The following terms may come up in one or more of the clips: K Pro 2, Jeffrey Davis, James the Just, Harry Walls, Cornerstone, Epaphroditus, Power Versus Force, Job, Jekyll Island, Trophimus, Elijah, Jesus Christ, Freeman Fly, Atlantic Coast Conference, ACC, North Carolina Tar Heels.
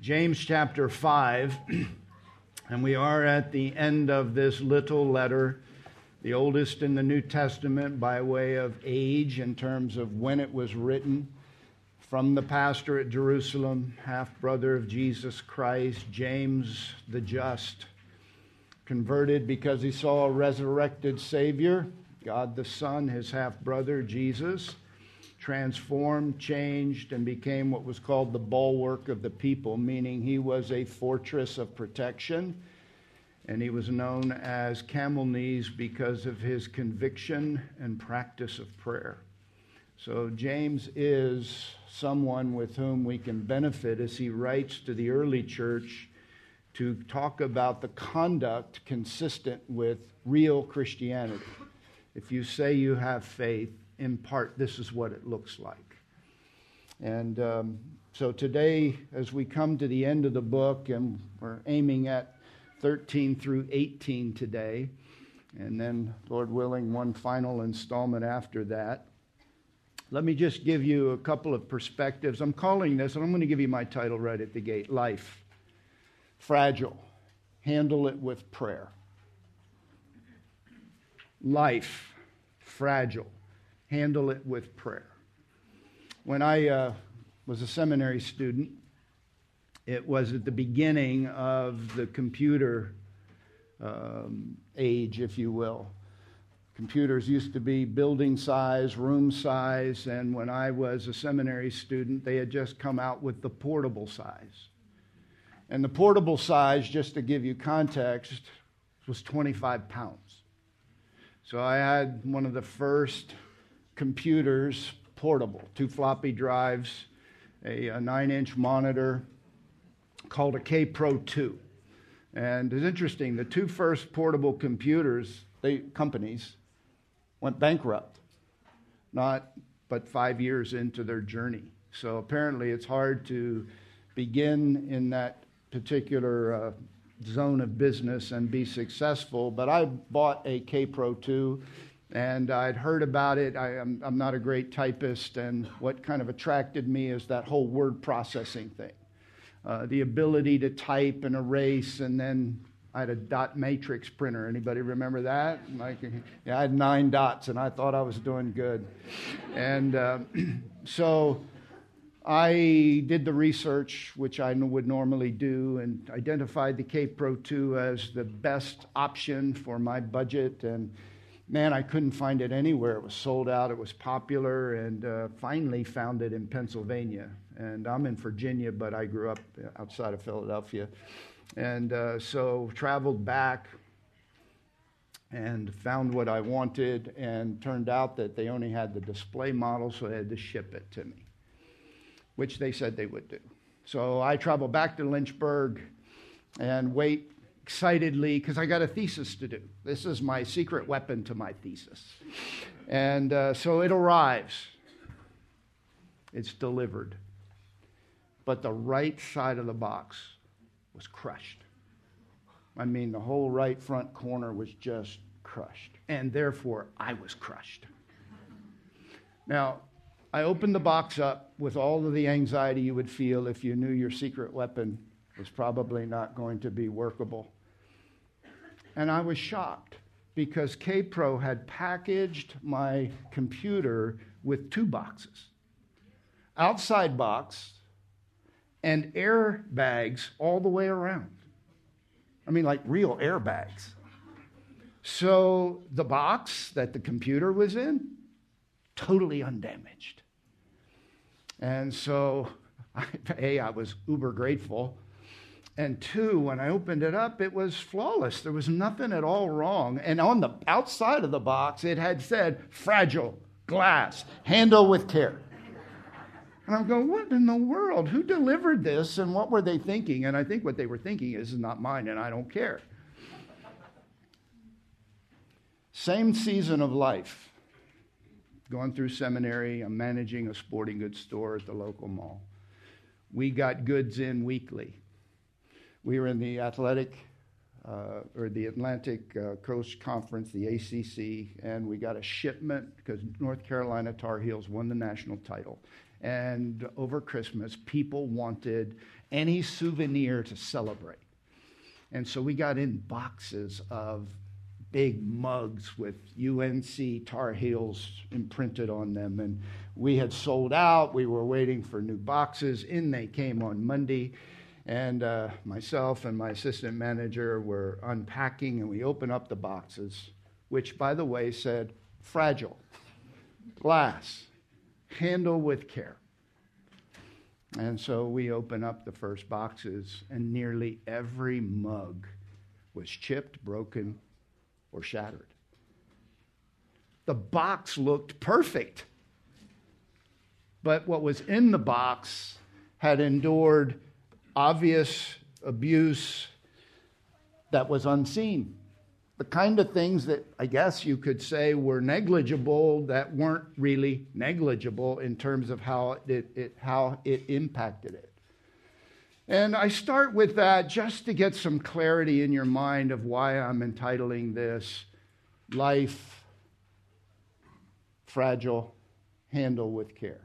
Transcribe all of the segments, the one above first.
James chapter 5, and we are at the end of this little letter, the oldest in the New Testament by way of age in terms of when it was written, from the pastor at Jerusalem, half-brother of Jesus Christ, James the Just, converted because he saw a resurrected Savior, God the Son, his half-brother, Jesus, transformed, changed, and became what was called the bulwark of the people, meaning he was a fortress of protection, and he was known as Camel Knees because of his conviction and practice of prayer. So James is someone with whom we can benefit as he writes to the early church to talk about the conduct consistent with real Christianity. If you say you have faith, in part, this is what it looks like. And so today, as we come to the end of the book, and we're aiming at 13 through 18 today, and then, Lord willing, one final installment after that. Let me just give you a couple of perspectives. I'm calling this, and I'm going to give you my title right at the gate, Life, Fragile, Handle It With Prayer. Life, Fragile. Handle it with prayer. When I was a seminary student, it was at the beginning of the computer age, if you will. Computers used to be building size, room size, and when I was a seminary student, they had just come out with the portable size. And the portable size, just to give you context, was 25 pounds. So I had one of the first computers, portable, 2 floppy drives, a 9-inch monitor called a K Pro 2. And it's interesting, the 2 first portable computers, companies, went bankrupt, not but 5 years into their journey. So apparently it's hard to begin in that particular zone of business and be successful. But I bought a K Pro 2. And I'd heard about it. I'm not a great typist, and what kind of attracted me is that whole word processing thing. The ability to type and erase, and then I had a dot matrix printer. Anybody remember that? I had 9 dots, and I thought I was doing good. And so I did the research, which I would normally do, and identified the K Pro 2 as the best option for my budget. And man, I couldn't find it anywhere. It was sold out. It was popular, and finally found it in Pennsylvania. And I'm in Virginia, but I grew up outside of Philadelphia. And so traveled back and found what I wanted, and turned out that they only had the display model, so they had to ship it to me, which they said they would do. So I traveled back to Lynchburg and wait excitedly, because I got a thesis to do. This is my secret weapon to my thesis. And so it arrives. It's delivered. But the right side of the box was crushed. I mean, the whole right front corner was just crushed. And therefore, I was crushed. Now, I opened the box up with all of the anxiety you would feel if you knew your secret weapon was probably not going to be workable. And I was shocked because K-Pro had packaged my computer with 2 boxes. Outside box and airbags all the way around. I mean, like real airbags. So the box that the computer was in, totally undamaged. And so, I was uber grateful. And 2, when I opened it up, it was flawless. There was nothing at all wrong. And on the outside of the box, it had said, fragile, glass, handle with care. And I'm going, what in the world? Who delivered this, and what were they thinking? And I think what they were thinking is not mine, and I don't care. Same season of life. Going through seminary, I'm managing a sporting goods store at the local mall. We got goods in weekly. We were in the Atlantic Coast Conference, the ACC, and we got a shipment because North Carolina Tar Heels won the national title. And over Christmas, people wanted any souvenir to celebrate. And so we got in boxes of big mugs with UNC Tar Heels imprinted on them. And we had sold out. We were waiting for new boxes. In they came on Monday. And myself and my assistant manager were unpacking, and we opened up the boxes, which, by the way, said fragile, glass, handle with care. And so we opened up the first boxes, and nearly every mug was chipped, broken, or shattered. The box looked perfect, but what was in the box had endured obvious abuse that was unseen. The kind of things that I guess you could say were negligible that weren't really negligible in terms of how it impacted it. And I start with that just to get some clarity in your mind of why I'm entitling this Life Fragile, Handle with Care.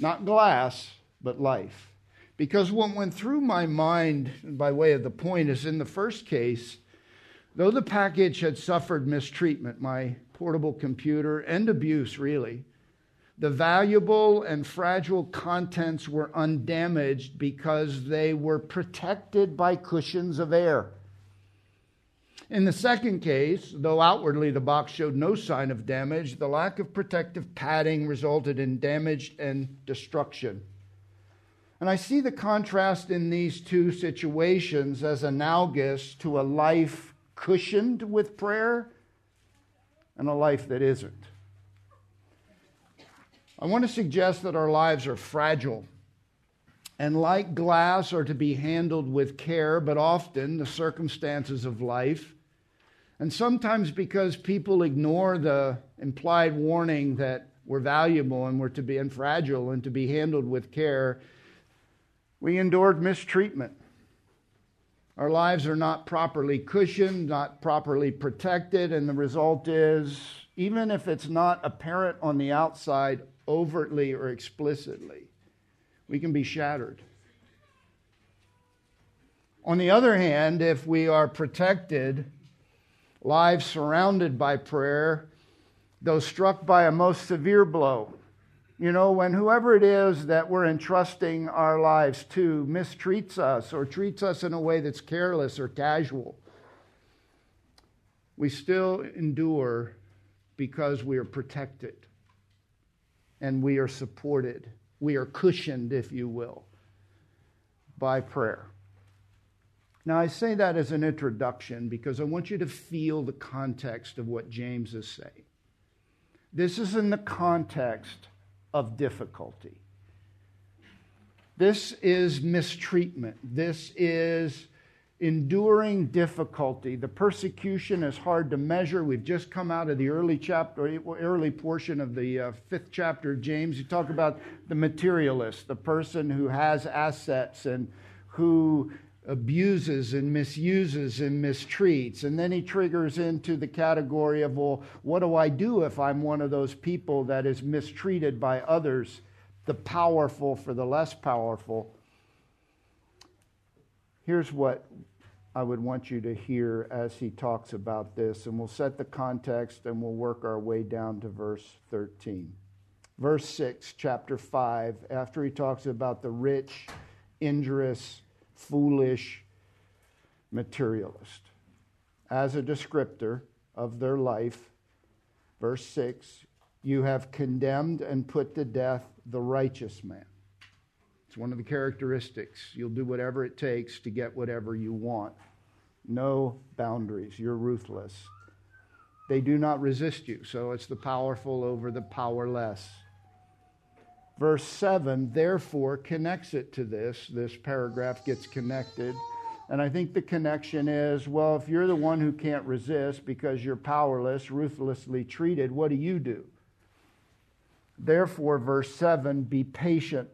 Not glass, but life. Because what went through my mind, by way of the point, is in the first case, though the package had suffered mistreatment, my portable computer, and abuse, really, the valuable and fragile contents were undamaged because they were protected by cushions of air. In the second case, though outwardly the box showed no sign of damage, the lack of protective padding resulted in damage and destruction. And I see the contrast in these two situations as analogous to a life cushioned with prayer and a life that isn't. I want to suggest that our lives are fragile and, like glass, are to be handled with care, but often the circumstances of life, and sometimes because people ignore the implied warning that we're valuable and we're to be and fragile and to be handled with care, we endured mistreatment. Our lives are not properly cushioned, not properly protected, and the result is, even if it's not apparent on the outside overtly or explicitly, we can be shattered. On the other hand, if we are protected, lives surrounded by prayer, though struck by a most severe blow, you know, when whoever it is that we're entrusting our lives to mistreats us or treats us in a way that's careless or casual, we still endure because we are protected and we are supported. We are cushioned, if you will, by prayer. Now, I say that as an introduction because I want you to feel the context of what James is saying. This is in the context of difficulty. This is mistreatment. This is enduring difficulty. The persecution is hard to measure. We've just come out of the early portion of the fifth chapter of James. You talk about the materialist, the person who has assets and who abuses and misuses and mistreats. And then he triggers into the category of, well, what do I do if I'm one of those people that is mistreated by others, the powerful for the less powerful? Here's what I would want you to hear as he talks about this, and we'll set the context and we'll work our way down to verse 13. Verse 6, chapter 5, after he talks about the rich, injurious, foolish materialist as a descriptor of their life. Verse 6, you have condemned and put to death the righteous man. It's one of the characteristics. You'll do whatever it takes to get whatever you want. No boundaries. You're ruthless. They do not resist you. So it's the powerful over the powerless. Verse 7, therefore, connects it to this. This paragraph gets connected. And I think the connection is, well, if you're the one who can't resist because you're powerless, ruthlessly treated, what do? Therefore, verse 7, be patient,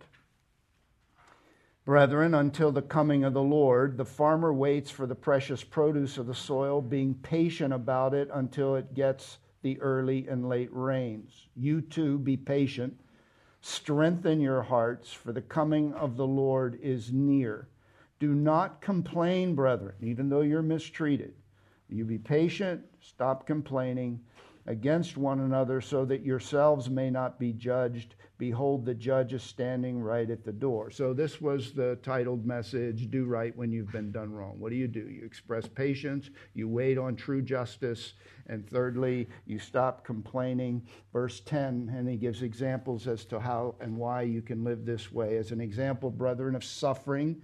brethren, until the coming of the Lord. The farmer waits for the precious produce of the soil, being patient about it until it gets the early and late rains. You too, be patient. Strengthen your hearts, for the coming of the Lord is near. Do not complain, brethren, even though you're mistreated. You be patient, stop complaining against one another, so that yourselves may not be judged. Behold, the judge is standing right at the door. So this was the titled message, Do Right When You've Been Done Wrong. What do? You express patience, you wait on true justice, and thirdly, you stop complaining. Verse 10, and he gives examples as to how and why you can live this way. As an example, brethren, of suffering,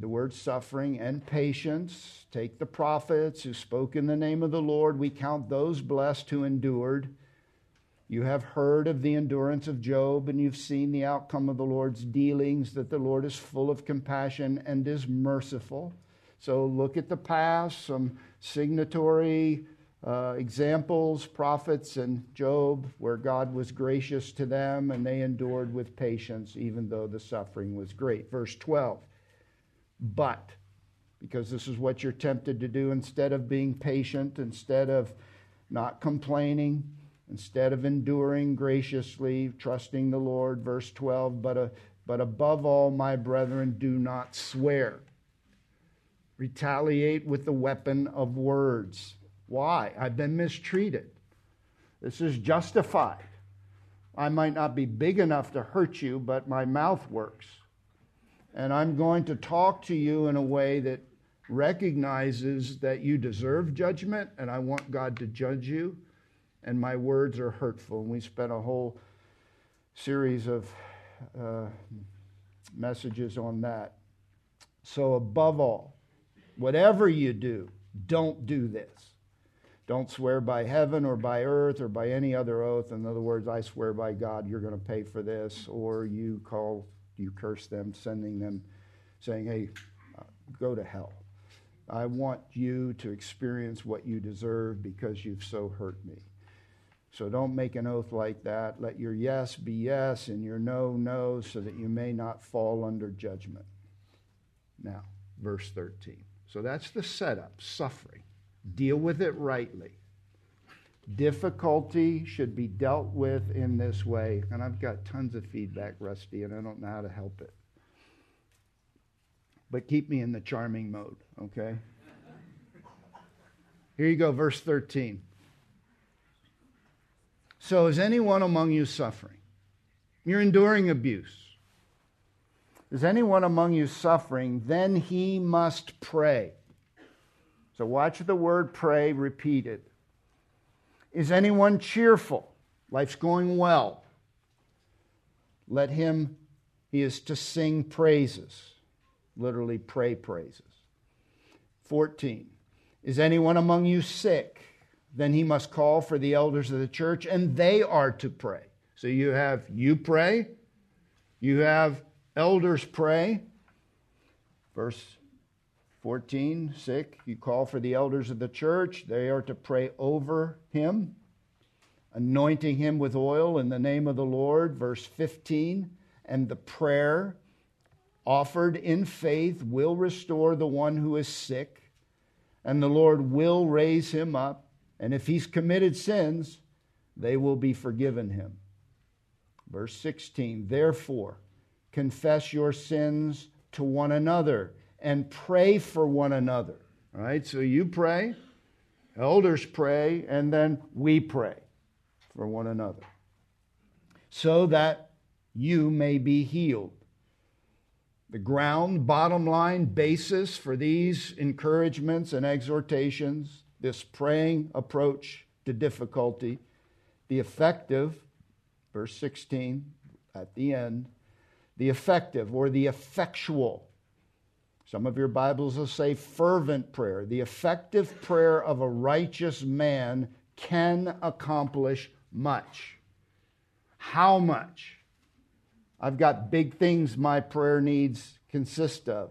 the word suffering, and patience. Take the prophets who spoke in the name of the Lord. We count those blessed who endured. You have heard of the endurance of Job, and you've seen the outcome of the Lord's dealings, that the Lord is full of compassion and is merciful. So look at the past, some signatory examples, prophets and Job, where God was gracious to them, and they endured with patience, even though the suffering was great. Verse 12. But, because this is what you're tempted to do, instead of being patient, instead of not complaining, instead of enduring graciously, trusting the Lord, verse 12, but above all, my brethren, do not swear. Retaliate with the weapon of words. Why? I've been mistreated. This is justified. I might not be big enough to hurt you, but my mouth works. And I'm going to talk to you in a way that recognizes that you deserve judgment, and I want God to judge you, and my words are hurtful. And we spent a whole series of messages on that. So above all, whatever you do, don't do this. Don't swear by heaven or by earth or by any other oath. In other words, I swear by God, you're going to pay for this, or you curse them, sending them, saying, hey, go to hell. I want you to experience what you deserve because you've so hurt me. So don't make an oath like that. Let your yes be yes and your no, no, so that you may not fall under judgment. Now, verse 13. So that's the setup, suffering. Deal with it rightly. Difficulty should be dealt with in this way. And I've got tons of feedback, Rusty, and I don't know how to help it. But keep me in the charming mode, okay? Here you go, verse 13. So is anyone among you suffering? You're enduring abuse. Is anyone among you suffering? Then he must pray. So watch the word pray repeated. Is anyone cheerful? Life's going well. Let him, he is to sing praises. Literally, pray praises. 14. Is anyone among you sick? Then he must call for the elders of the church, and they are to pray. So you have you pray. You have elders pray. Verse 14, sick, you call for the elders of the church. They are to pray over him, anointing him with oil in the name of the Lord. Verse 15, and the prayer offered in faith will restore the one who is sick, and the Lord will raise him up. And if he's committed sins, they will be forgiven him. Verse 16, therefore, confess your sins to one another and pray for one another. All right, so you pray, elders pray, and then we pray for one another, so that you may be healed. The ground, bottom line, basis for these encouragements and exhortations, this praying approach to difficulty, the effective, verse 16 at the end, the effective or the effectual. Some of your Bibles will say fervent prayer. The effective prayer of a righteous man can accomplish much. How much? I've got big things my prayer needs consist of.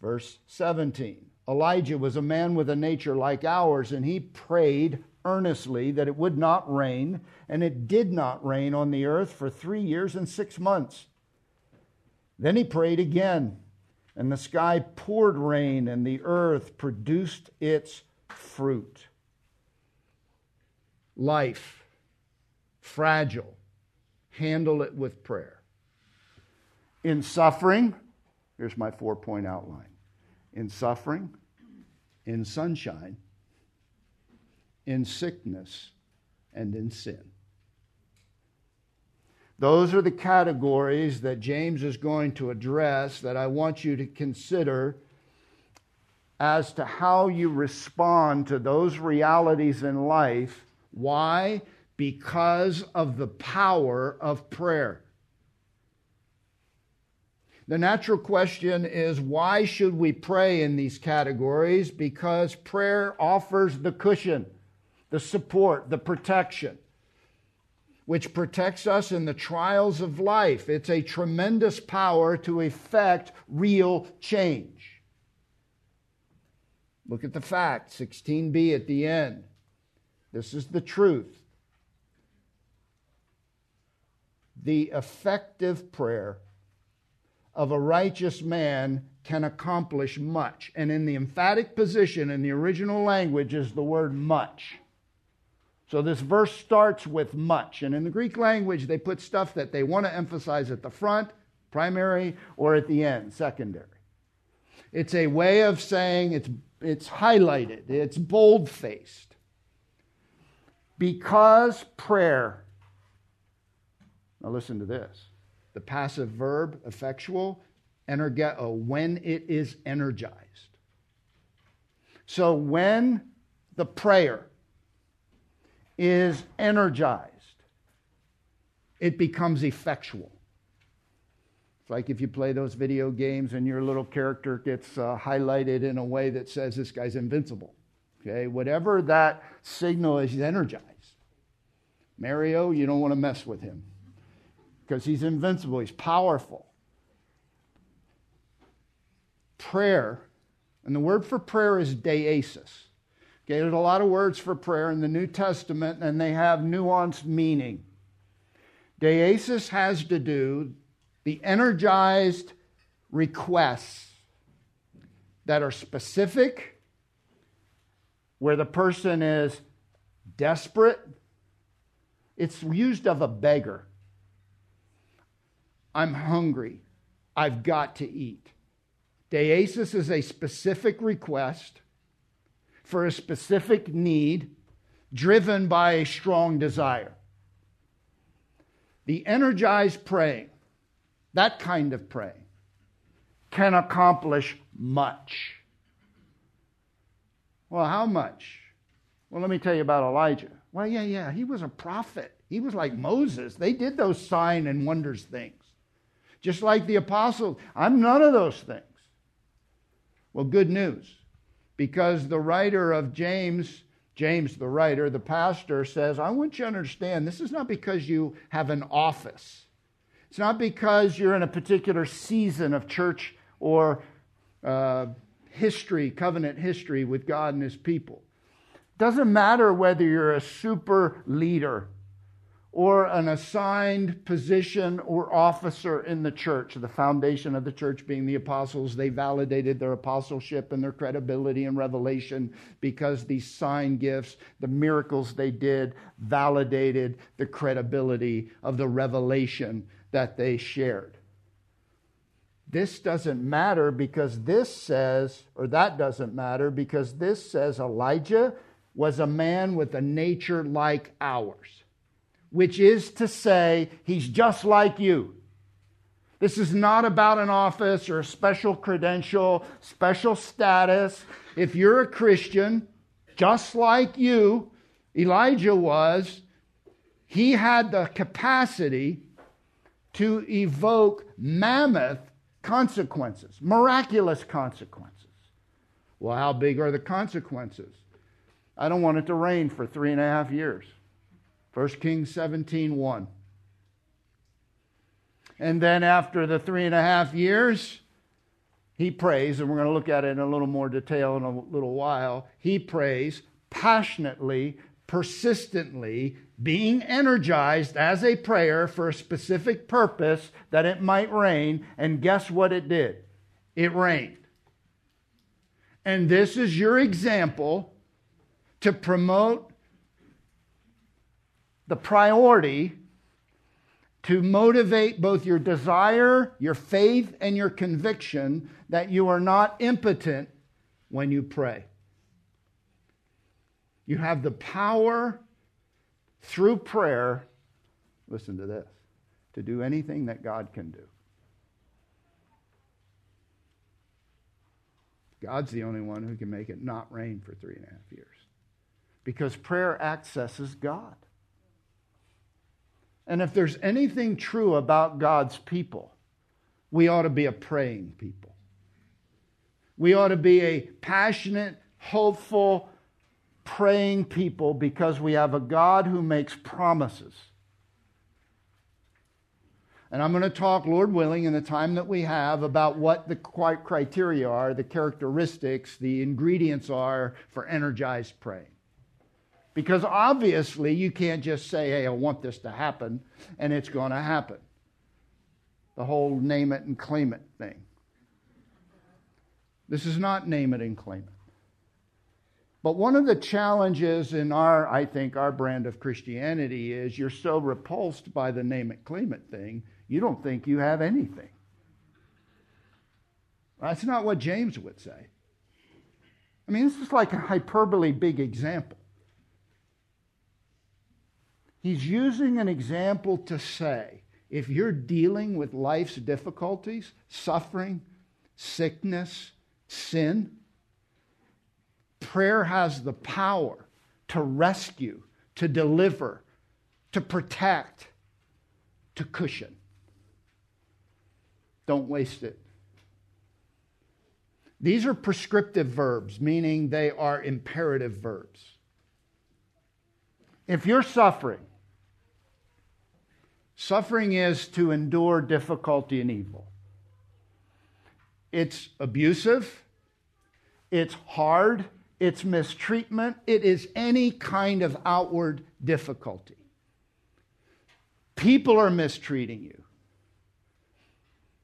Verse 17. Elijah was a man with a nature like ours, and he prayed earnestly that it would not rain, and it did not rain on the earth for 3 years and 6 months. Then he prayed again. And the sky poured rain, and the earth produced its fruit. Life, fragile, handle it with prayer. In suffering, here's my 4-point outline. In suffering, in sunshine, in sickness, and in sin. Those are the categories that James is going to address that I want you to consider as to how you respond to those realities in life. Why? Because of the power of prayer. The natural question is, why should we pray in these categories? Because prayer offers the cushion, the support, the protection, which protects us in the trials of life. It's a tremendous power to effect real change. Look at the fact, 16b at the end. This is the truth. The effective prayer of a righteous man can accomplish much. And in the emphatic position in the original language is the word much. So this verse starts with much. And in the Greek language, they put stuff that they want to emphasize at the front, primary, or at the end, secondary. It's a way of saying it's highlighted, it's bold-faced. Because prayer, now listen to this, the passive verb, effectual, energeo, when it is energized. So when the prayer is energized, it becomes effectual. It's like if you play those video games and your little character gets highlighted in a way that says this guy's invincible. Okay, whatever that signal is, he's energized. Mario, you don't want to mess with him because he's invincible, he's powerful. Prayer, and the word for prayer is deesis. Okay, there's a lot of words for prayer in the New Testament, and they have nuanced meaning. Deesis has to do the energized requests that are specific, where the person is desperate. It's used of a beggar. I'm hungry. I've got to eat. Deesis is a specific request for a specific need, driven by a strong desire. The energized praying, that kind of praying, can accomplish much. Well, how much? Well, let me tell you about Elijah. Well, yeah, he was a prophet. He was like Moses. They did those sign and wonders things. Just like the apostles. I'm none of those things. Well, good news. Because the writer of James the writer, the pastor, says, I want you to understand, this is not because you have an office. It's not because you're in a particular season of church or history, covenant history with God and His people. It doesn't matter whether you're a super leader or an assigned position or officer in the church, the foundation of the church being the apostles. They validated their apostleship and their credibility and revelation because these sign gifts, the miracles they did, validated the credibility of the revelation that they shared. This doesn't matter because this says, or that doesn't matter because this says Elijah was a man with a nature like ours. Which is to say, he's just like you. This is not about an office or a special credential, special status. If you're a Christian, just like you, Elijah was, he had the capacity to evoke mammoth consequences, miraculous consequences. Well, how big are the consequences? I don't want it to rain for 3.5 years. 1 Kings 17:1. And then after the 3.5 years, he prays, and we're going to look at it in a little more detail in a little while. He prays passionately, persistently, being energized as a prayer for a specific purpose that it might rain. And guess what it did? It rained. And this is your example to promote the priority to motivate both your desire, your faith, and your conviction that you are not impotent when you pray. You have the power through prayer, listen to this, to do anything that God can do. God's the only one who can make it not rain for 3.5 years. Because prayer accesses God. And if there's anything true about God's people, we ought to be a praying people. We ought to be a passionate, hopeful, praying people because we have a God who makes promises. And I'm going to talk, Lord willing, in the time that we have about what the criteria are, the characteristics, the ingredients are for energized praying. Because obviously you can't just say, hey, I want this to happen, and it's going to happen. The whole name it and claim it thing. This is not name it and claim it. But one of the challenges in our brand of Christianity is you're so repulsed by the name it, claim it thing, you don't think you have anything. That's not what James would say. I mean, this is like a hyperbole big example. He's using an example to say, if you're dealing with life's difficulties, suffering, sickness, sin, prayer has the power to rescue, to deliver, to protect, to cushion. Don't waste it. These are prescriptive verbs, meaning they are imperative verbs. If you're suffering, suffering is to endure difficulty and evil. It's abusive, it's hard, it's mistreatment, it is any kind of outward difficulty. People are mistreating you.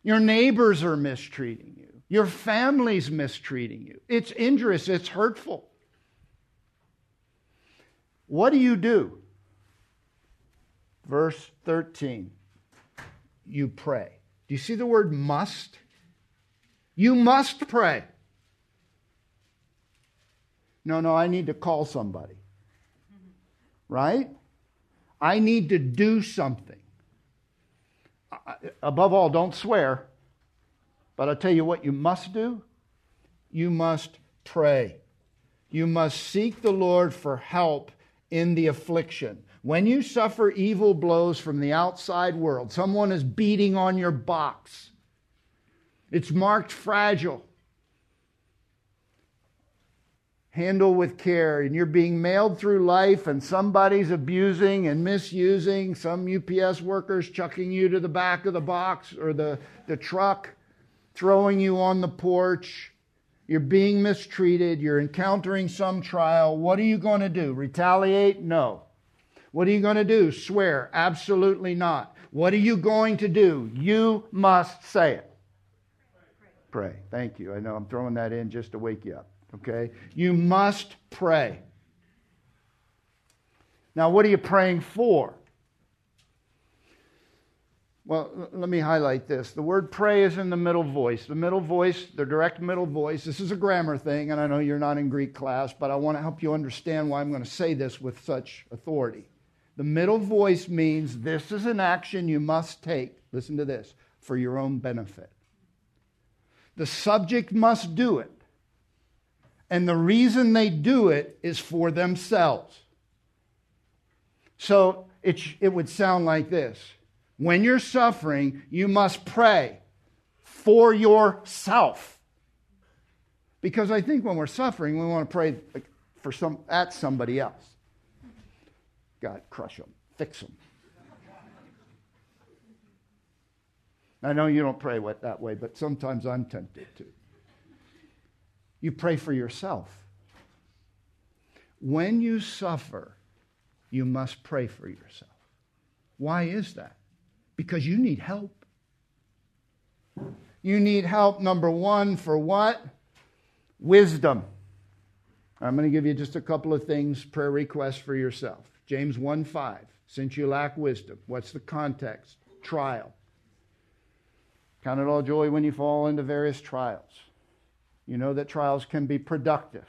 Your neighbors are mistreating you. Your family's mistreating you. It's injurious, it's hurtful. What do? Verse 13, you pray. Do you see the word must? You must pray. No, I need to call somebody. Right? I need to do something. Above all, don't swear. But I'll tell you what you must do. You must pray. You must seek the Lord for help in the affliction. When you suffer evil blows from the outside world, someone is beating on your box. It's marked fragile. Handle with care, and you're being mailed through life, and somebody's abusing and misusing. Some UPS workers chucking you to the back of the box or the truck, throwing you on the porch. You're being mistreated. You're encountering some trial. What are you going to do? Retaliate? No. What are you going to do? Swear? Absolutely not. What are you going to do? You must say it. Pray. Thank you. I know I'm throwing that in just to wake you up. Okay? You must pray. Now, what are you praying for? Well, let me highlight this. The word pray is in the middle voice. The middle voice, the direct middle voice. This is a grammar thing, and I know you're not in Greek class, but I want to help you understand why I'm going to say this with such authority. The middle voice means this is an action you must take, listen to this, for your own benefit. The subject must do it, and the reason they do it is for themselves. So it would sound like this. When you're suffering, you must pray for yourself. Because I think when we're suffering, we want to pray at somebody else. God, crush them, fix them. I know you don't pray that way, but sometimes I'm tempted to. You pray for yourself. When you suffer, you must pray for yourself. Why is that? Because you need help. You need help, number one, for what? Wisdom. I'm going to give you just a couple of things, prayer requests for yourself. James 1:5, since you lack wisdom. What's the context? trial. Count it all joy when you fall into various trials. You know that trials can be productive.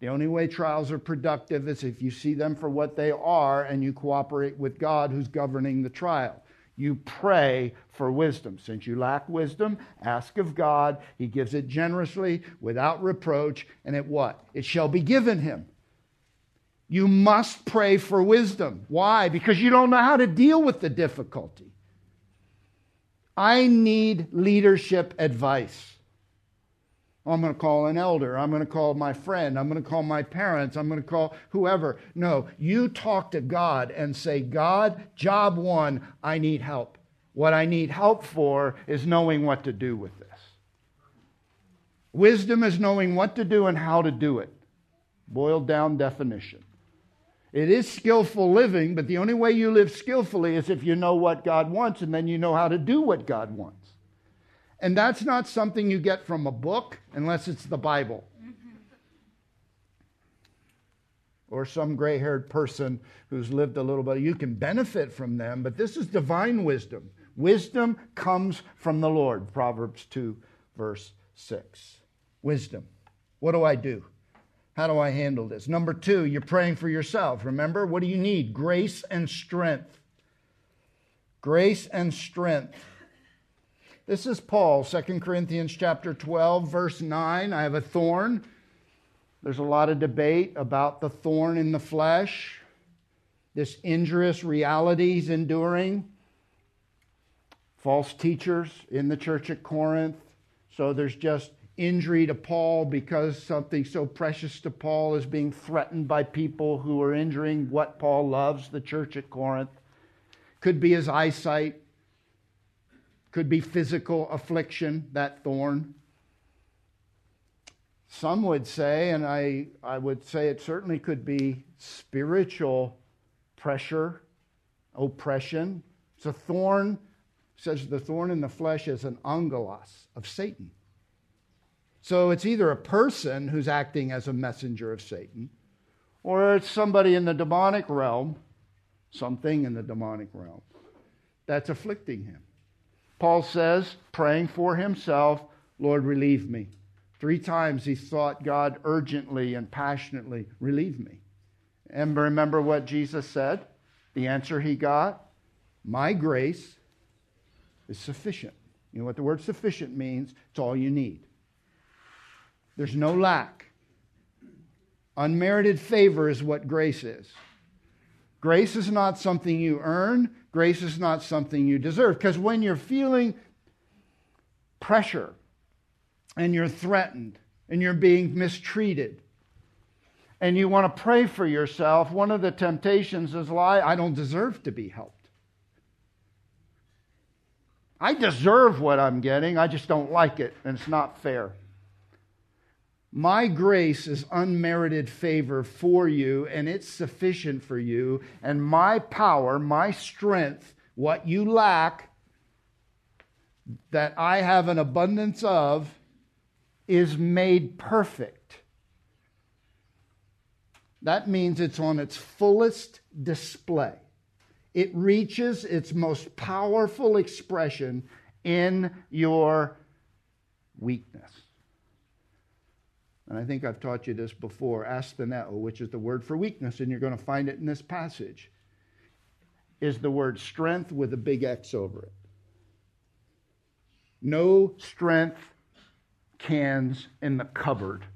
The only way trials are productive is if you see them for what they are and you cooperate with God who's governing the trial. You pray for wisdom. Since you lack wisdom, ask of God. He gives it generously, without reproach, and it what? It shall be given him. You must pray for wisdom. Why? Because you don't know how to deal with the difficulty. I need leadership advice. I'm going to call an elder. I'm going to call my friend. I'm going to call my parents. I'm going to call whoever. No, you talk to God and say, God, job one, I need help. What I need help for is knowing what to do with this. Wisdom is knowing what to do and how to do it. Boiled down definition. It is skillful living, but the only way you live skillfully is if you know what God wants and then you know how to do what God wants. And that's not something you get from a book unless it's the Bible. Or some gray-haired person who's lived a little bit. You can benefit from them, but this is divine wisdom. Wisdom comes from the Lord. Proverbs 2, verse 6. Wisdom. What do I do? How do I handle this? Number two, you're praying for yourself. Remember, what do you need? Grace and strength. Grace and strength. This is Paul, 2 Corinthians chapter 12, verse 9. I have a thorn. There's a lot of debate about the thorn in the flesh, this injurious reality he's enduring, false teachers in the church at Corinth. So there's just injury to Paul because something so precious to Paul is being threatened by people who are injuring what Paul loves, the church at Corinth. Could be his eyesight. Could be physical affliction, that thorn. Some would say, and I would say it certainly could be spiritual pressure, oppression. It's a thorn, says the thorn in the flesh is an angelos of Satan. So it's either a person who's acting as a messenger of Satan, or it's somebody in the demonic realm, something in the demonic realm, that's afflicting him. Paul says, praying for himself, Lord, relieve me. 3 times he sought God urgently and passionately, relieve me. And remember what Jesus said? The answer he got? My grace is sufficient. You know what the word sufficient means? It's all you need. There's no lack. Unmerited favor is what grace is. Grace is not something you earn. Grace is not something you deserve. Because when you're feeling pressure and you're threatened and you're being mistreated and you want to pray for yourself, one of the temptations is lie, I don't deserve to be helped. I deserve what I'm getting. I just don't like it and it's not fair. My grace is unmerited favor for you, and it's sufficient for you. And my power, my strength, what you lack, that I have an abundance of, is made perfect. That means it's on its fullest display. It reaches its most powerful expression in your weakness. And I think I've taught you this before, astheneo, which is the word for weakness, and you're going to find it in this passage, is the word strength with a big X over it. No strength cans in the cupboard.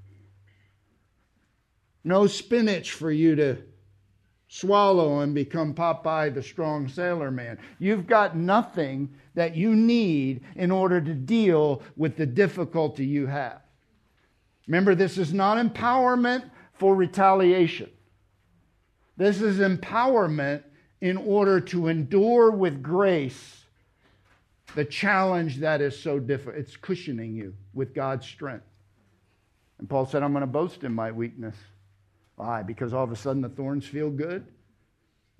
No spinach for you to swallow and become Popeye the strong sailor man. You've got nothing that you need in order to deal with the difficulty you have. Remember, this is not empowerment for retaliation. This is empowerment in order to endure with grace the challenge that is so difficult. It's cushioning you with God's strength. And Paul said, I'm going to boast in my weakness. Why? Because all of a sudden the thorns feel good?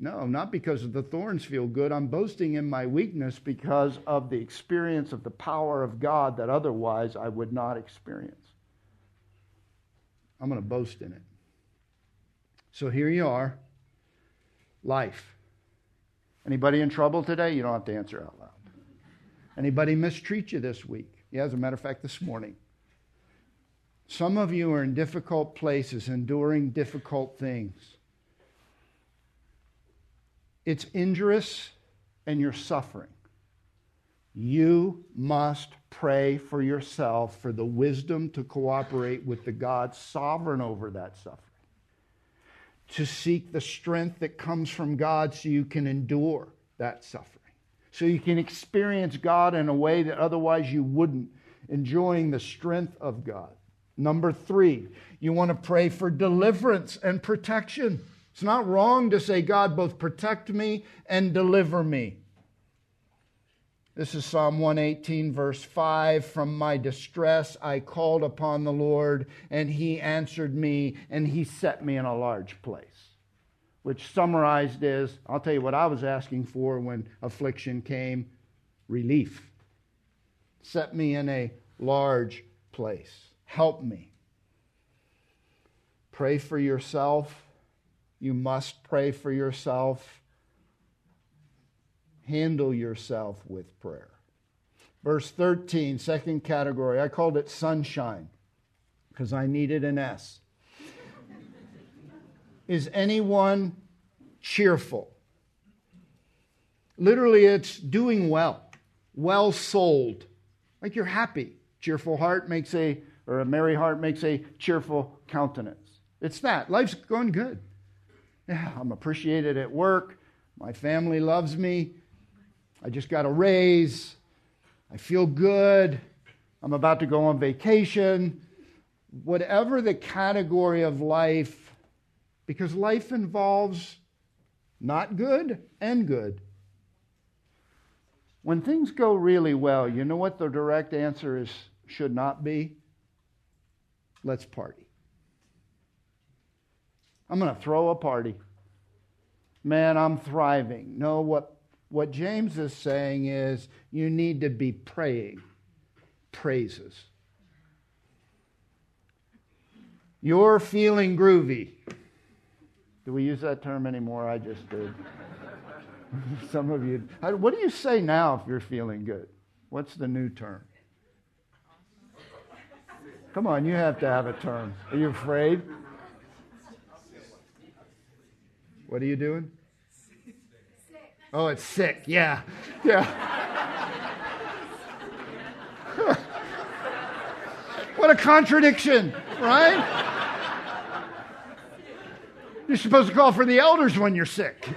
No, not because the thorns feel good. I'm boasting in my weakness because of the experience of the power of God that otherwise I would not experience. I'm going to boast in it. So here you are. Life. Anybody in trouble today? You don't have to answer out loud. Anybody mistreat you this week? Yeah, as a matter of fact, this morning. Some of you are in difficult places, enduring difficult things. It's injurious and you're suffering. You must pray for yourself for the wisdom to cooperate with the God sovereign over that suffering. To seek the strength that comes from God so you can endure that suffering. So you can experience God in a way that otherwise you wouldn't, enjoying the strength of God. Number 3, you want to pray for deliverance and protection. It's not wrong to say, God, both protect me and deliver me. This is Psalm 118, verse 5. From my distress I called upon the Lord, and he answered me, and he set me in a large place. Which summarized is, I'll tell you what I was asking for when affliction came, relief. Set me in a large place. Help me. Pray for yourself. You must pray for yourself. Handle yourself with prayer. Verse 13, second category. I called it sunshine because I needed an S. Is anyone cheerful? Literally, it's doing well. Well-souled. Like you're happy. Cheerful heart makes a merry heart makes a cheerful countenance. It's that. Life's going good. Yeah, I'm appreciated at work. My family loves me. I just got a raise. I feel good. I'm about to go on vacation. Whatever the category of life, because life involves not good and good. When things go really well, you know what the direct answer is should not be? Let's party. I'm going to throw a party. Man, I'm thriving. No, what James is saying is you need to be praying praises. You're feeling groovy. Do we use that term anymore? I just did. Some of you. What do you say now if you're feeling good? What's the new term? Come on, you have to have a term. Are you afraid? What are you doing? Oh, it's sick. Yeah. Yeah. What a contradiction, right? You're supposed to call for the elders when you're sick.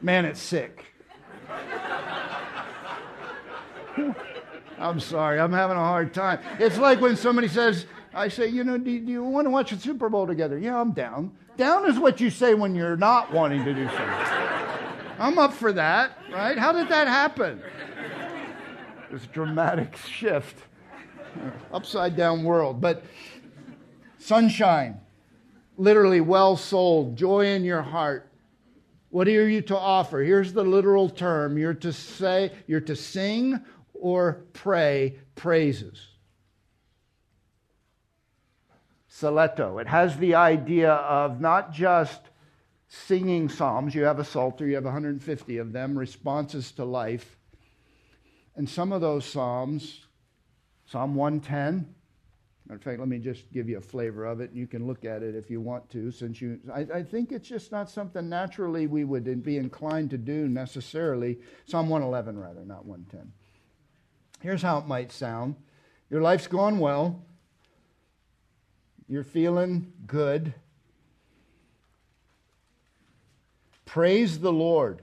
Man, it's sick. I'm sorry. I'm having a hard time. It's like when somebody says, I say, do you want to watch the Super Bowl together? Yeah, I'm down. Down is what you say when you're not wanting to do something. I'm up for that, right? How did that happen? This dramatic shift. Upside down world. But sunshine, literally well-souled, joy in your heart. What are you to offer? Here's the literal term. You're to sing or pray praises. Soleto. It has the idea of not just singing psalms. You have a psalter, you have 150 of them, responses to life. And some of those psalms, Psalm 110, matter of fact, let me just give you a flavor of it. You can look at it if you want to, I think it's just not something naturally we would be inclined to do necessarily. Psalm 111 rather, not 110. Here's how it might sound. Your life's gone well. You're feeling good. Praise the Lord.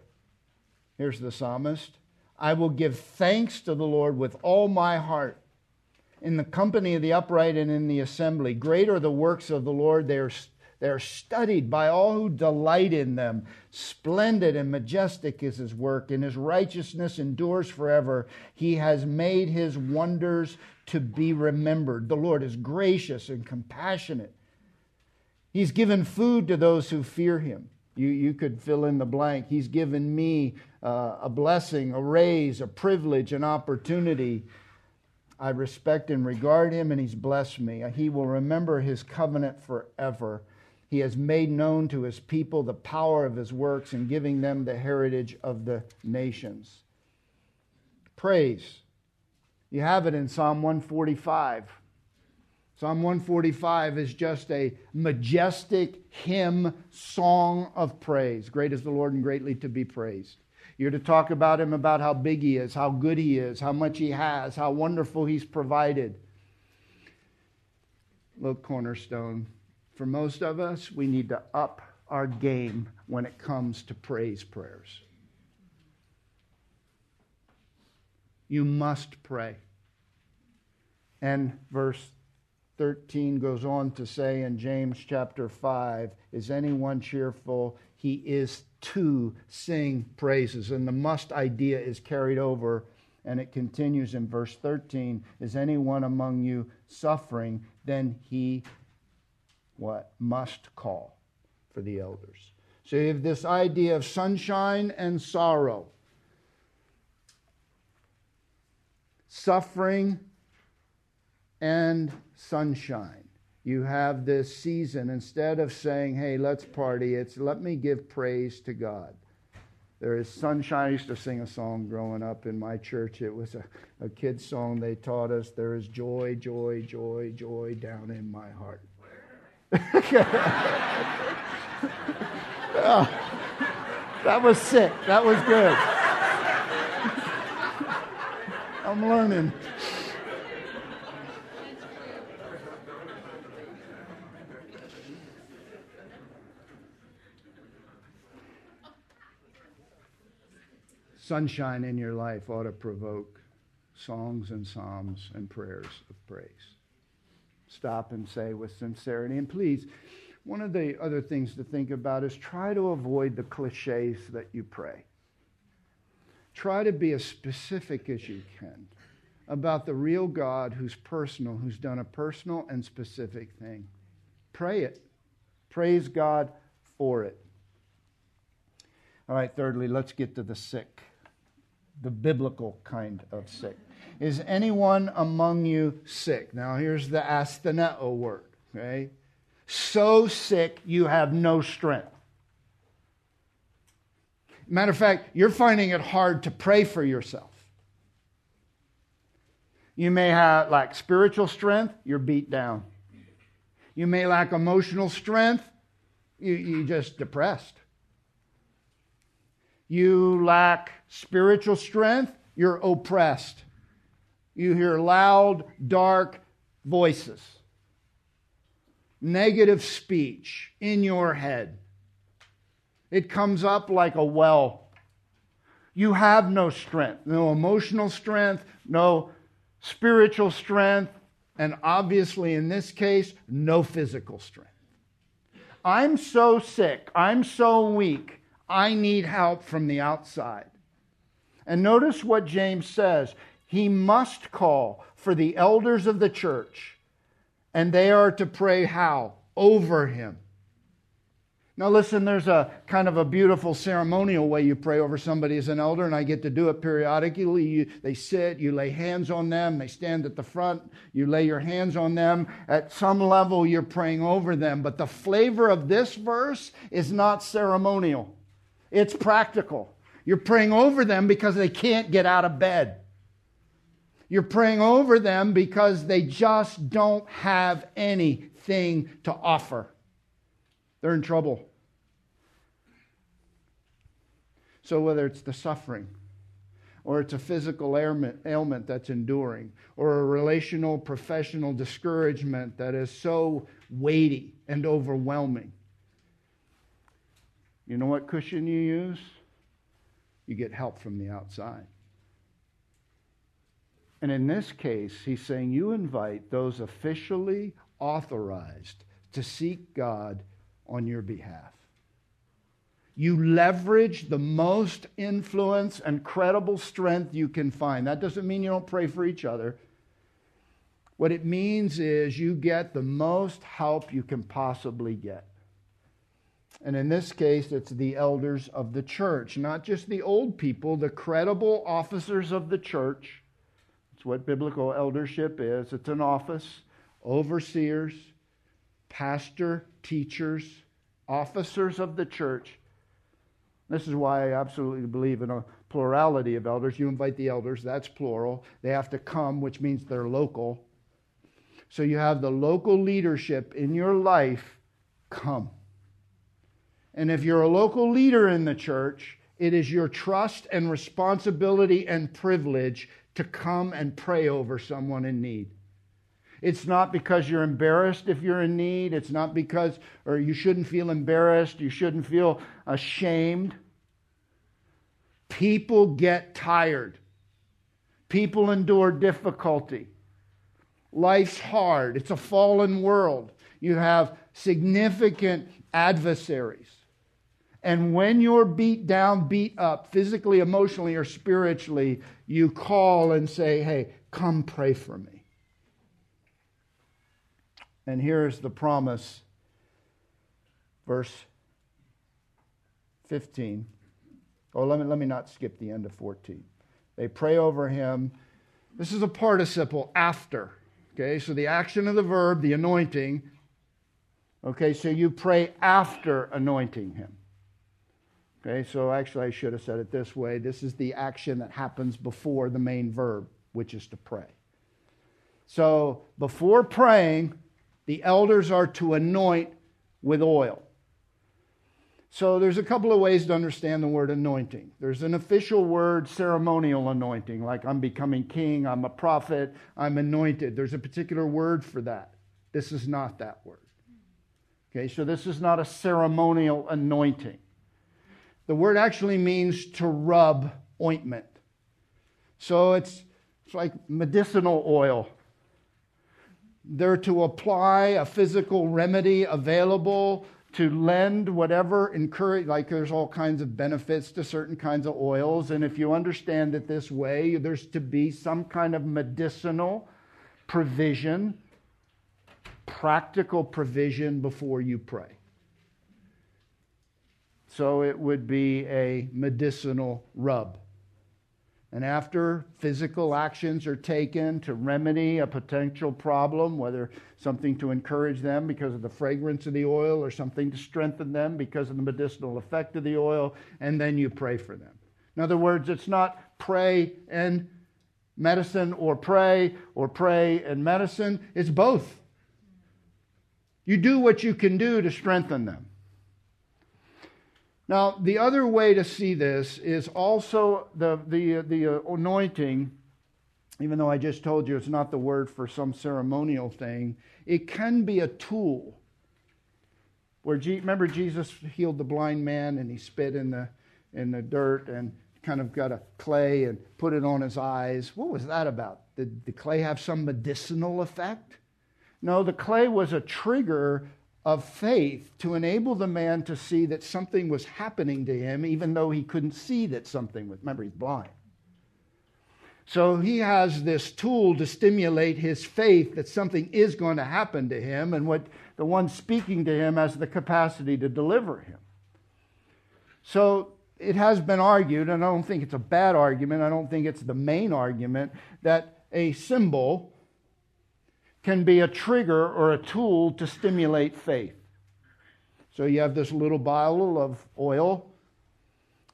Here's the psalmist. I will give thanks to the Lord with all my heart. In the company of the upright and in the assembly, great are the works of the Lord. They are studied by all who delight in them. Splendid and majestic is his work, and his righteousness endures forever. He has made his wonders to be remembered. The Lord is gracious and compassionate. He's given food to those who fear him. You could fill in the blank. He's given me a blessing, a raise, a privilege, an opportunity. I respect and regard him, and he's blessed me. He will remember his covenant forever. He has made known to his people the power of his works in giving them the heritage of the nations. Praise. You have it in Psalm 145. Psalm 145 is just a majestic hymn, song of praise. Great is the Lord and greatly to be praised. You're to talk about him, about how big he is, how good he is, how much he has, how wonderful he's provided. Look, Cornerstone, for most of us, we need to up our game when it comes to praise prayers. You must pray. And verse 13 goes on to say in James chapter 5, is anyone cheerful? He is to sing praises. And the must idea is carried over, and it continues in verse 13. Is anyone among you suffering? Then he what? Must call for the elders. So you have this idea of sunshine and sorrow. Suffering and sunshine. You have this season. Instead of saying, hey, let's party, it's let me give praise to God. There is sunshine. I used to sing a song growing up in my church. It was a kid's song they taught us. There is joy, joy, joy, joy down in my heart. Oh, that was sick. That was good. I'm learning. Sunshine in your life ought to provoke songs and psalms and prayers of praise. Stop and say with sincerity. And please, one of the other things to think about is try to avoid the cliches that you pray. Try to be as specific as you can about the real God who's personal, who's done a personal and specific thing. Pray it. Praise God for it. All right, thirdly, let's get to the sick, the biblical kind of sick. Is anyone among you sick? Now, here's the astheneo word, okay? So sick you have no strength. Matter of fact, you're finding it hard to pray for yourself. You may lack spiritual strength, you're beat down. You may lack emotional strength, you're just depressed. You lack spiritual strength, you're oppressed. You hear loud, dark voices. Negative speech in your head. It comes up like a well. You have no strength, no emotional strength, no spiritual strength, and obviously in this case, no physical strength. I'm so sick, I'm so weak, I need help from the outside. And notice what James says. He must call for the elders of the church, and they are to pray how? Over him. Now listen, there's a kind of a beautiful ceremonial way you pray over somebody as an elder, and I get to do it periodically. They sit, you lay hands on them, they stand at the front, you lay your hands on them. At some level, you're praying over them. But the flavor of this verse is not ceremonial. It's practical. You're praying over them because they can't get out of bed. You're praying over them because they just don't have anything to offer. They're in trouble. So whether it's the suffering, or it's a physical ailment that's enduring, or a relational, professional discouragement that is so weighty and overwhelming, you know what cushion you use? You get help from the outside. And in this case, he's saying you invite those officially authorized to seek God on your behalf. You leverage the most influence and credible strength you can find. That doesn't mean you don't pray for each other. What it means is you get the most help you can possibly get. And in this case, it's the elders of the church, not just the old people, the credible officers of the church. It's what biblical eldership is. It's an office, overseers, pastor, teachers, officers of the church. This is why I absolutely believe in a plurality of elders. You invite the elders, that's plural. They have to come, which means they're local. So you have the local leadership in your life come. And if you're a local leader in the church, it is your trust and responsibility and privilege to come and pray over someone in need. It's not because you're embarrassed if you're in need. It's not because, or you shouldn't feel embarrassed. You shouldn't feel ashamed. People get tired. People endure difficulty. Life's hard. It's a fallen world. You have significant adversaries. And when you're beat down, beat up, physically, emotionally, or spiritually, you call and say, hey, come pray for me. And here's the promise, verse 15. Oh, let me not skip the end of 14. They pray over him. This is a participle, after. Okay, so the action of the verb, the anointing. Okay, so you pray after anointing him. Okay, so actually I should have said it this way. This is the action that happens before the main verb, which is to pray. So before praying, the elders are to anoint with oil. So there's a couple of ways to understand the word anointing. There's an official word, ceremonial anointing, like I'm becoming king, I'm a prophet, I'm anointed. There's a particular word for that. This is not that word. Okay, so this is not a ceremonial anointing. The word actually means to rub ointment. So it's like medicinal oil. They're to apply a physical remedy available to lend whatever, encourage, like there's all kinds of benefits to certain kinds of oils. And if you understand it this way, there's to be some kind of medicinal provision, practical provision before you pray. So it would be a medicinal rub. And after physical actions are taken to remedy a potential problem, whether something to encourage them because of the fragrance of the oil or something to strengthen them because of the medicinal effect of the oil, and then you pray for them. In other words, it's not pray and medicine or pray and medicine. It's both. You do what you can do to strengthen them. Now, the other way to see this is also the anointing, even though I just told you it's not the word for some ceremonial thing, it can be a tool. Where remember Jesus healed the blind man and he spit in the dirt and kind of got a clay and put it on his eyes. What was that about? Did the clay have some medicinal effect? No, the clay was a trigger of faith to enable the man to see that something was happening to him, even though he couldn't see that something was. Remember, he's blind. So he has this tool to stimulate his faith that something is going to happen to him, and what the one speaking to him has the capacity to deliver him. So it has been argued, and I don't think it's a bad argument, I don't think it's the main argument, that a symbol can be a trigger or a tool to stimulate faith. So you have this little bottle of oil,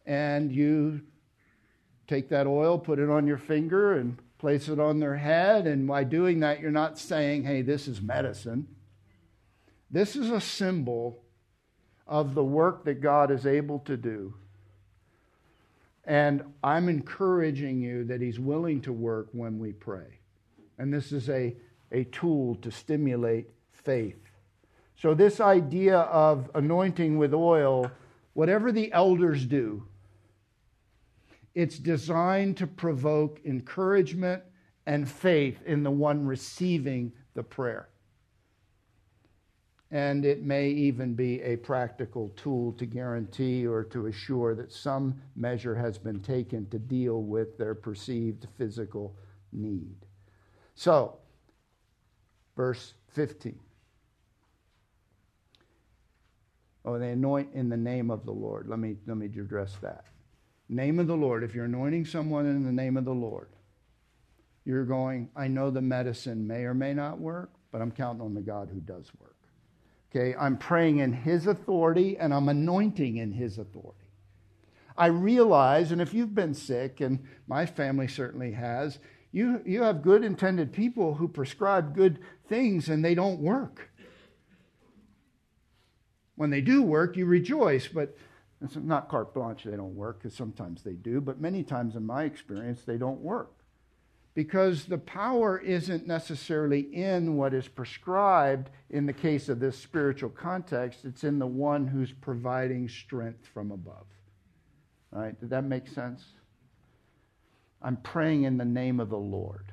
and you take that oil, put it on your finger, and place it on their head. And by doing that, you're not saying, hey, this is medicine. This is a symbol of the work that God is able to do. And I'm encouraging you that He's willing to work when we pray. And this is a tool to stimulate faith. So this idea of anointing with oil, whatever the elders do, it's designed to provoke encouragement and faith in the one receiving the prayer. And it may even be a practical tool to guarantee or to assure that some measure has been taken to deal with their perceived physical need. So, Verse 15. Oh, they anoint in the name of the Lord. Let me address that. Name of the Lord. If you're anointing someone in the name of the Lord, you're going, I know the medicine may or may not work, but I'm counting on the God who does work. Okay, I'm praying in his authority and I'm anointing in his authority. I realize, and if you've been sick, and my family certainly has, you have good intended people who prescribe good things and they don't work. When they do work, you rejoice, but it's not carte blanche they don't work, because sometimes they do, but many times in my experience, they don't work. Because the power isn't necessarily in what is prescribed in the case of this spiritual context, it's in the one who's providing strength from above. All right, did that make sense? I'm praying in the name of the Lord.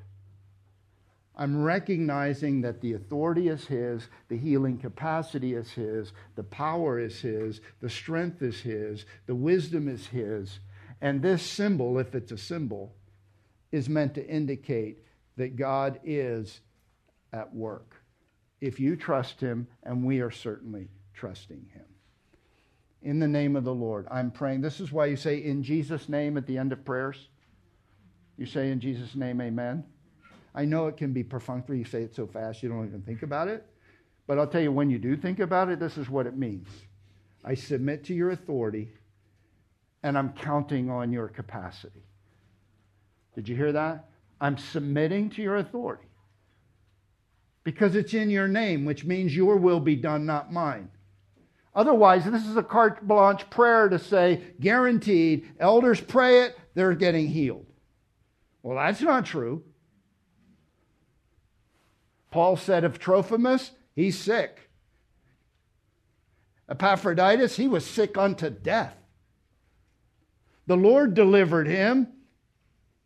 I'm recognizing that the authority is his, the healing capacity is his, the power is his, the strength is his, the wisdom is his. And this symbol, if it's a symbol, is meant to indicate that God is at work. If you trust him, and we are certainly trusting him. In the name of the Lord, I'm praying. This is why you say in Jesus' name at the end of prayers. You say in Jesus' name, amen. I know it can be perfunctory. You say it so fast you don't even think about it. But I'll tell you, when you do think about it, this is what it means. I submit to your authority, and I'm counting on your capacity. Did you hear that? I'm submitting to your authority. Because it's in your name, which means your will be done, not mine. Otherwise, this is a carte blanche prayer to say, guaranteed, elders pray it, they're getting healed. Well, that's not true. Paul said of Trophimus, he's sick. Epaphroditus, he was sick unto death. The Lord delivered him.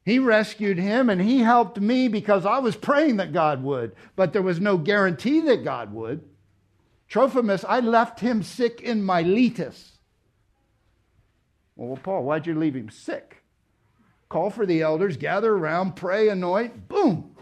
He rescued him and he helped me because I was praying that God would, but there was no guarantee that God would. Trophimus, I left him sick in Miletus. Well, Paul, why'd you leave him sick? Call for the elders, gather around, pray, anoint, boom.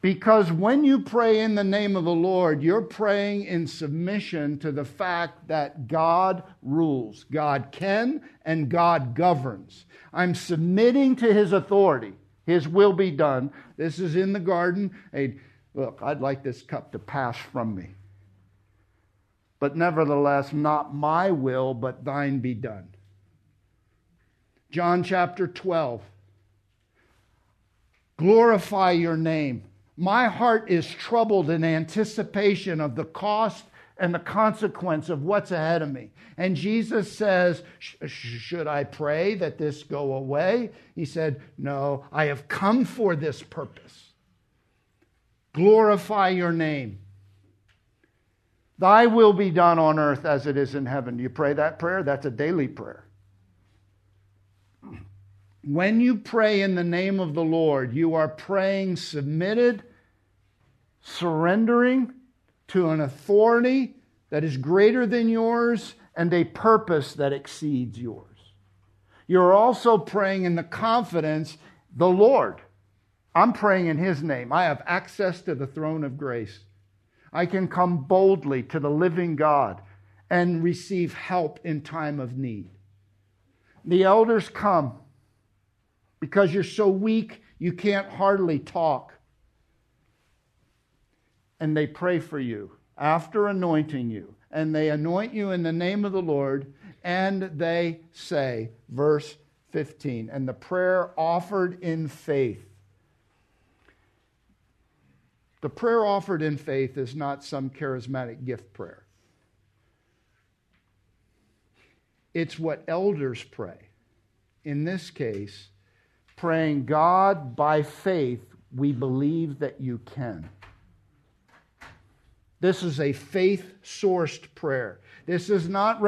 Because when you pray in the name of the Lord, you're praying in submission to the fact that God rules. God can and God governs. I'm submitting to his authority. His will be done. This is in the garden. Hey, look, I'd like this cup to pass from me. But nevertheless, not my will, but thine be done. John chapter 12. Glorify your name. My heart is troubled in anticipation of the cost and the consequence of what's ahead of me. And Jesus says, should I pray that this go away? He said, no, I have come for this purpose. Glorify your name. Thy will be done on earth as it is in heaven. Do you pray that prayer? That's a daily prayer. When you pray in the name of the Lord, you are praying submitted, surrendering to an authority that is greater than yours and a purpose that exceeds yours. You're also praying in the confidence, the Lord. I'm praying in his name. I have access to the throne of grace. I can come boldly to the living God and receive help in time of need. The elders come. Because you're so weak, you can't hardly talk. And they pray for you after anointing you. And they anoint you in the name of the Lord. And they say, verse 15, and the prayer offered in faith. The prayer offered in faith is not some charismatic gift prayer. It's what elders pray. In this case, praying, God, by faith, we believe that you can. This is a faith-sourced prayer. This is not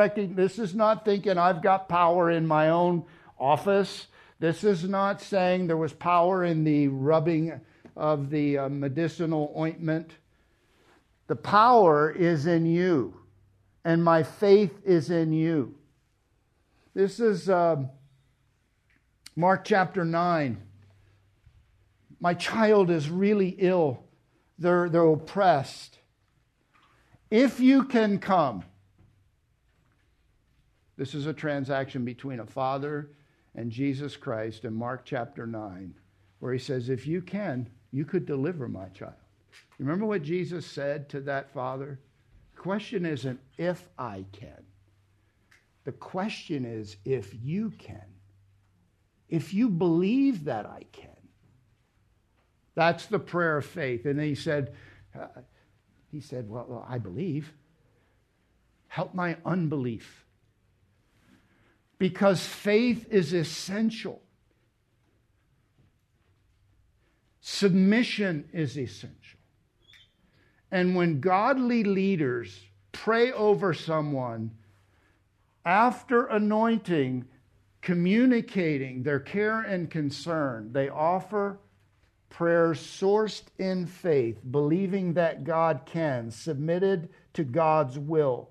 thinking I've got power in my own office. This is not saying there was power in the rubbing of the medicinal ointment. The power is in you, and my faith is in you. This is Mark chapter 9, my child is really ill, they're oppressed. If you can come, this is a transaction between a father and Jesus Christ in Mark chapter 9, where he says, if you can, you could deliver my child. Remember what Jesus said to that father? The question isn't if I can. The question is if you can. If you believe that I can. That's the prayer of faith. And then he said, well, I believe. Help my unbelief. Because faith is essential. Submission is essential. And when godly leaders pray over someone after anointing, communicating their care and concern, they offer prayers sourced in faith, believing that God can, submitted to God's will.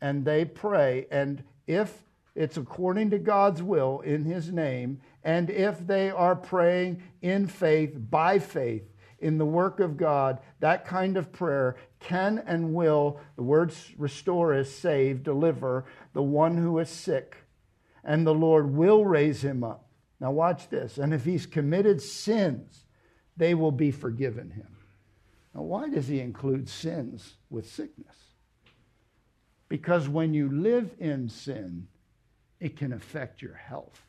And they pray, and if it's according to God's will in His name, and if they are praying in faith, by faith, in the work of God, that kind of prayer can and will, the words restore is save, deliver the one who is sick, and the Lord will raise him up. Now watch this. And if he's committed sins, they will be forgiven him. Now why does he include sins with sickness? Because when you live in sin, it can affect your health.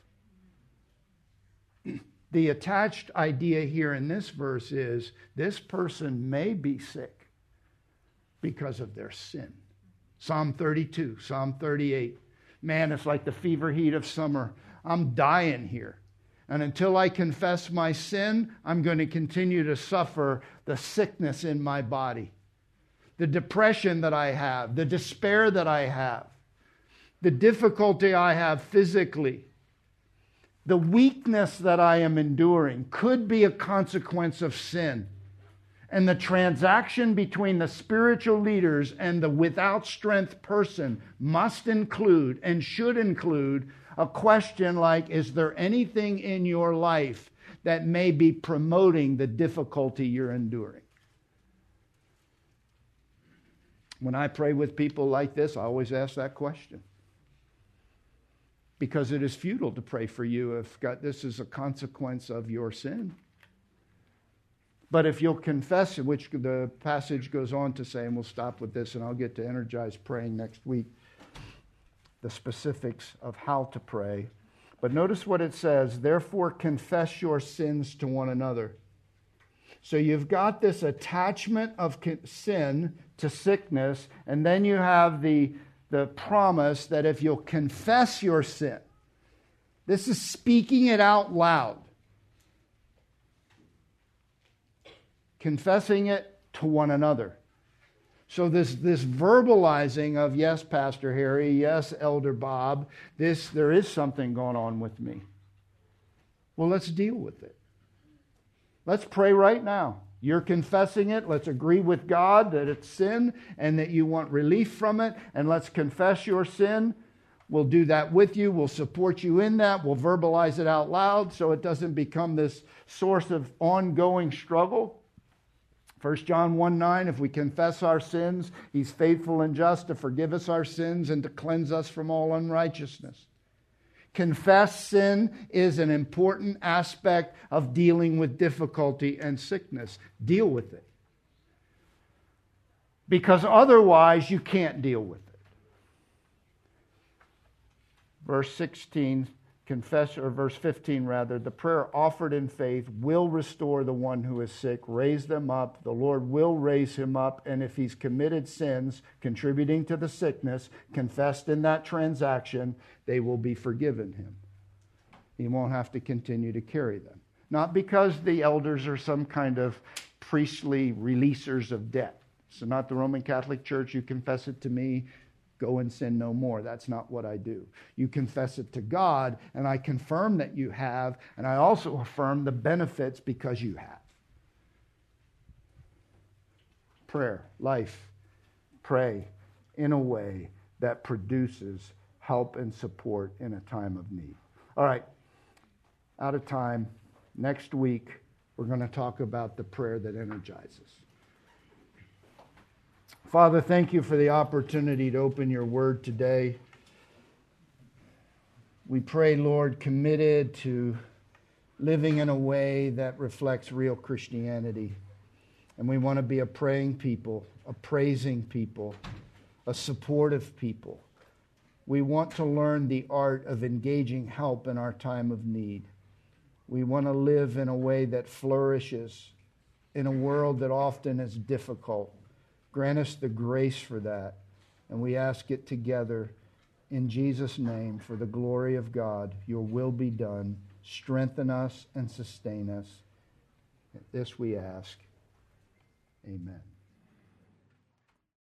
The attached idea here in this verse is this person may be sick because of their sin. Psalm 32, Psalm 38. Man, it's like the fever heat of summer. I'm dying here. And until I confess my sin, I'm going to continue to suffer the sickness in my body, the depression that I have, the despair that I have, the difficulty I have physically, the weakness that I am enduring could be a consequence of sin. And the transaction between the spiritual leaders and the without strength person must include and should include a question like, is there anything in your life that may be promoting the difficulty you're enduring? When I pray with people like this, I always ask that question. Because it is futile to pray for you if God, this is a consequence of your sin. But if you'll confess, which the passage goes on to say, and we'll stop with this, and I'll get to energize praying next week, the specifics of how to pray. But notice what it says, therefore confess your sins to one another. So you've got this attachment of sin to sickness, and then you have the promise that if you'll confess your sin, this is speaking it out loud, confessing it to one another. So this verbalizing of, yes, Pastor Harry, yes, Elder Bob, there is something going on with me. Well, let's deal with it. Let's pray right now. You're confessing it. Let's agree with God that it's sin and that you want relief from it. And let's confess your sin. We'll do that with you. We'll support you in that. We'll verbalize it out loud so it doesn't become this source of ongoing struggle. 1 John 1:9, if we confess our sins, He's faithful and just to forgive us our sins and to cleanse us from all unrighteousness. Confess sin is an important aspect of dealing with difficulty and sickness. Deal with it. Because otherwise you can't deal with it. Verse 16, verse 15 rather, the prayer offered in faith will restore the one who is sick, raise them up, the Lord will raise him up, and if he's committed sins contributing to the sickness, confessed in that transaction, they will be forgiven him. He won't have to continue to carry them. Not because the elders are some kind of priestly releasers of debt. So not the Roman Catholic Church, you confess it to me, go and sin no more. That's not what I do. You confess it to God, and I confirm that you have, and I also affirm the benefits because you have. Prayer, life, pray in a way that produces help and support in a time of need. All right, out of time. Next week, we're going to talk about the prayer that energizes. Father, thank you for the opportunity to open your word today. We pray, Lord, committed to living in a way that reflects real Christianity. And we want to be a praying people, a praising people, a supportive people. We want to learn the art of engaging help in our time of need. We want to live in a way that flourishes in a world that often is difficult. Grant us the grace for that. And we ask it together in Jesus' name for the glory of God. Your will be done. Strengthen us and sustain us. This we ask. Amen.